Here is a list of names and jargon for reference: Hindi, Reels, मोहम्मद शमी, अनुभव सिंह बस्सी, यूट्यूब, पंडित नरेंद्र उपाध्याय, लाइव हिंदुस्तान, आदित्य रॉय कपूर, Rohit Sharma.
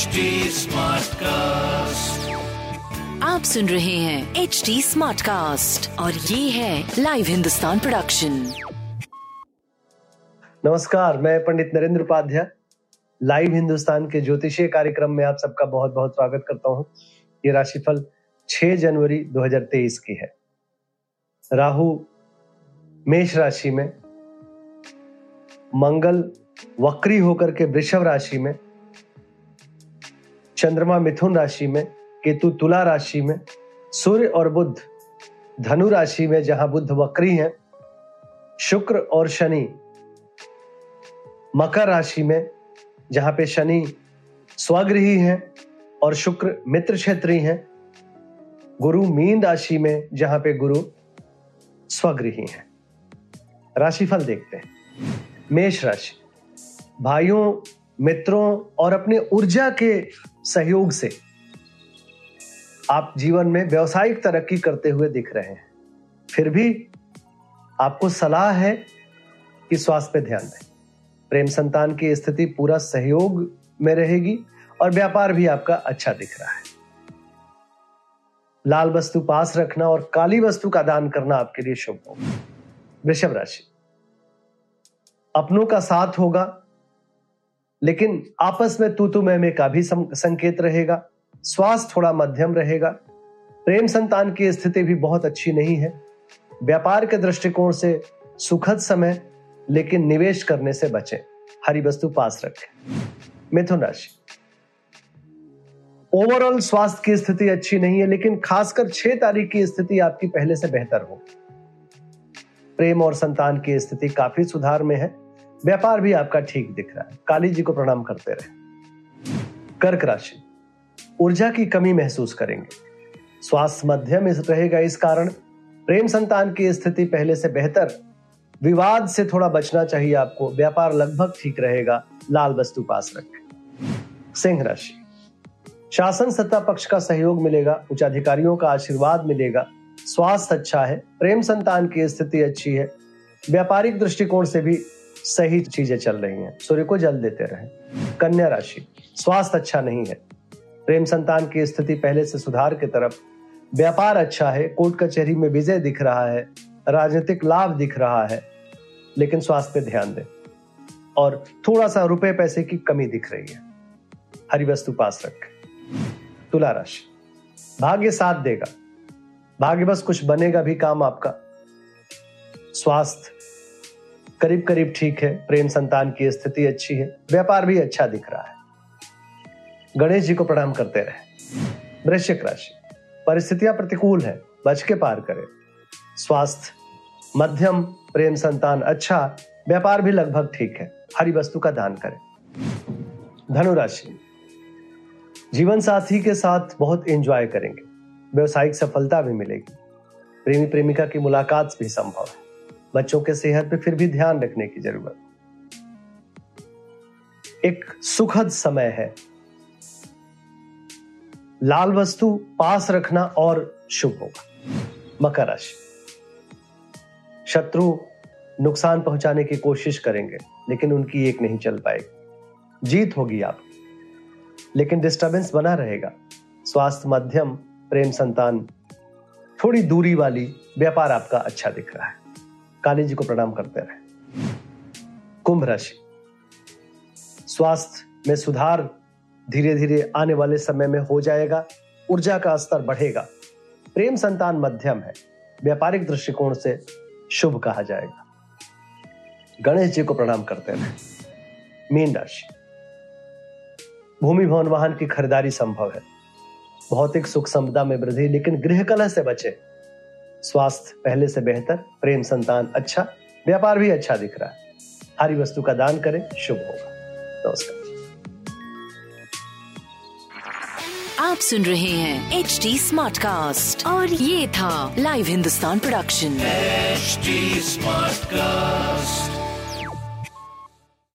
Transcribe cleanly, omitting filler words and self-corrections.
Smart cast. आप सुन रहे हैं HD स्मार्ट कास्ट और ये है लाइव हिंदुस्तान प्रोडक्शन। नमस्कार, मैं पंडित नरेंद्र उपाध्याय लाइव हिंदुस्तान के ज्योतिषीय कार्यक्रम में आप सबका बहुत बहुत स्वागत करता हूँ। ये राशिफल 6 जनवरी 2023 की है। राहु मेष राशि में, मंगल वक्री होकर के वृषभ राशि में, चंद्रमा मिथुन राशि में, केतु तुला राशि में, सूर्य और बुध धनु राशि में जहां बुध वक्री हैं, शुक्र और शनि मकर राशि में जहां पे शनि स्वगृही हैं और शुक्र मित्र क्षेत्री हैं, गुरु मीन राशि में जहां पे गुरु स्वगृही हैं। राशिफल देखते हैं। मेष राशि, भाइयों, मित्रों और अपने ऊर्जा के सहयोग से आप जीवन में व्यावसायिक तरक्की करते हुए दिख रहे हैं। फिर भी आपको सलाह है कि स्वास्थ्य पे ध्यान दें। प्रेम संतान की स्थिति पूरा सहयोग में रहेगी और व्यापार भी आपका अच्छा दिख रहा है। लाल वस्तु पास रखना और काली वस्तु का दान करना आपके लिए शुभ होगा। वृषभ राशि, अपनों का साथ होगा लेकिन आपस में तू मैं का भी संकेत रहेगा। स्वास्थ्य थोड़ा मध्यम रहेगा। प्रेम संतान की स्थिति भी बहुत अच्छी नहीं है। व्यापार के दृष्टिकोण से सुखद समय, लेकिन निवेश करने से बचें। हरी वस्तु पास रखें। मिथुन राशि, ओवरऑल स्वास्थ्य की स्थिति अच्छी नहीं है, लेकिन खासकर 6 तारीख की स्थिति आपकी पहले से बेहतर हो। प्रेम और संतान की स्थिति काफी सुधार में है। व्यापार भी आपका ठीक दिख रहा है। काली जी को प्रणाम करते रहे। कर्क राशि, ऊर्जा की कमी महसूस करेंगे। स्वास्थ्य मध्यम रहेगा, इस कारण प्रेम संतान की स्थिति पहले से बेहतर। विवाद से थोड़ा बचना चाहिए आपको। व्यापार लगभग ठीक रहेगा। लाल वस्तु पास रखें। सिंह राशि, शासन सत्ता पक्ष का सहयोग मिलेगा। उच्च अधिकारियों का आशीर्वाद मिलेगा। स्वास्थ्य अच्छा है। प्रेम संतान की स्थिति अच्छी है। व्यापारिक दृष्टिकोण से भी सही चीजें चल रही हैं। सूर्य को जल देते रहें। कन्या राशि, स्वास्थ्य अच्छा नहीं है। प्रेम संतान की स्थिति पहले से सुधार की तरफ। व्यापार अच्छा है। कोर्ट कचहरी में विजय दिख रहा है। राजनीतिक लाभ दिख रहा है, लेकिन स्वास्थ्य पे ध्यान दें और थोड़ा सा रुपए पैसे की कमी दिख रही है। हरी वस्तु पास रखें। तुला राशि, भाग्य साथ देगा। भाग्य बस कुछ बनेगा भी काम आपका। स्वास्थ्य करीब करीब ठीक है। प्रेम संतान की स्थिति अच्छी है। व्यापार भी अच्छा दिख रहा है। गणेश जी को प्रणाम करते रहें। वृश्चिक राशि, परिस्थितियां प्रतिकूल है, बच के पार करें। स्वास्थ्य मध्यम, प्रेम संतान अच्छा, व्यापार भी लगभग ठीक है। हरी वस्तु का दान करें। धनु राशि, जीवन साथी के साथ बहुत एंजॉय करेंगे। व्यवसायिक सफलता भी मिलेगी। प्रेमी प्रेमिका की मुलाकात भी संभव है। बच्चों के सेहत पे फिर भी ध्यान रखने की जरूरत। एक सुखद समय है। लाल वस्तु पास रखना और शुभ होगा। मकर राशि, शत्रु नुकसान पहुंचाने की कोशिश करेंगे, लेकिन उनकी एक नहीं चल पाएगी। जीत होगी आप, लेकिन डिस्टर्बेंस बना रहेगा। स्वास्थ्य मध्यम, प्रेम संतान थोड़ी दूरी वाली, व्यापार आपका अच्छा दिख रहा है। काली जी को प्रणाम करते रहे। कुंभ राशि, स्वास्थ्य में सुधार धीरे धीरे आने वाले समय में हो जाएगा। ऊर्जा का स्तर बढ़ेगा। प्रेम संतान मध्यम है। व्यापारिक दृष्टिकोण से शुभ कहा जाएगा। गणेश जी को प्रणाम करते रहे। मीन राशि, भूमि भवन वाहन की खरीदारी संभव है। भौतिक सुख संपदा में वृद्धि, लेकिन गृह कलह से बचे। स्वास्थ्य पहले से बेहतर, प्रेम संतान अच्छा, व्यापार भी अच्छा दिख रहा है। हरी वस्तु का दान करें, शुभ होगा। नमस्कार। आप सुन रहे हैं HD स्मार्ट कास्ट और ये था लाइव हिंदुस्तान production. HD smart cast.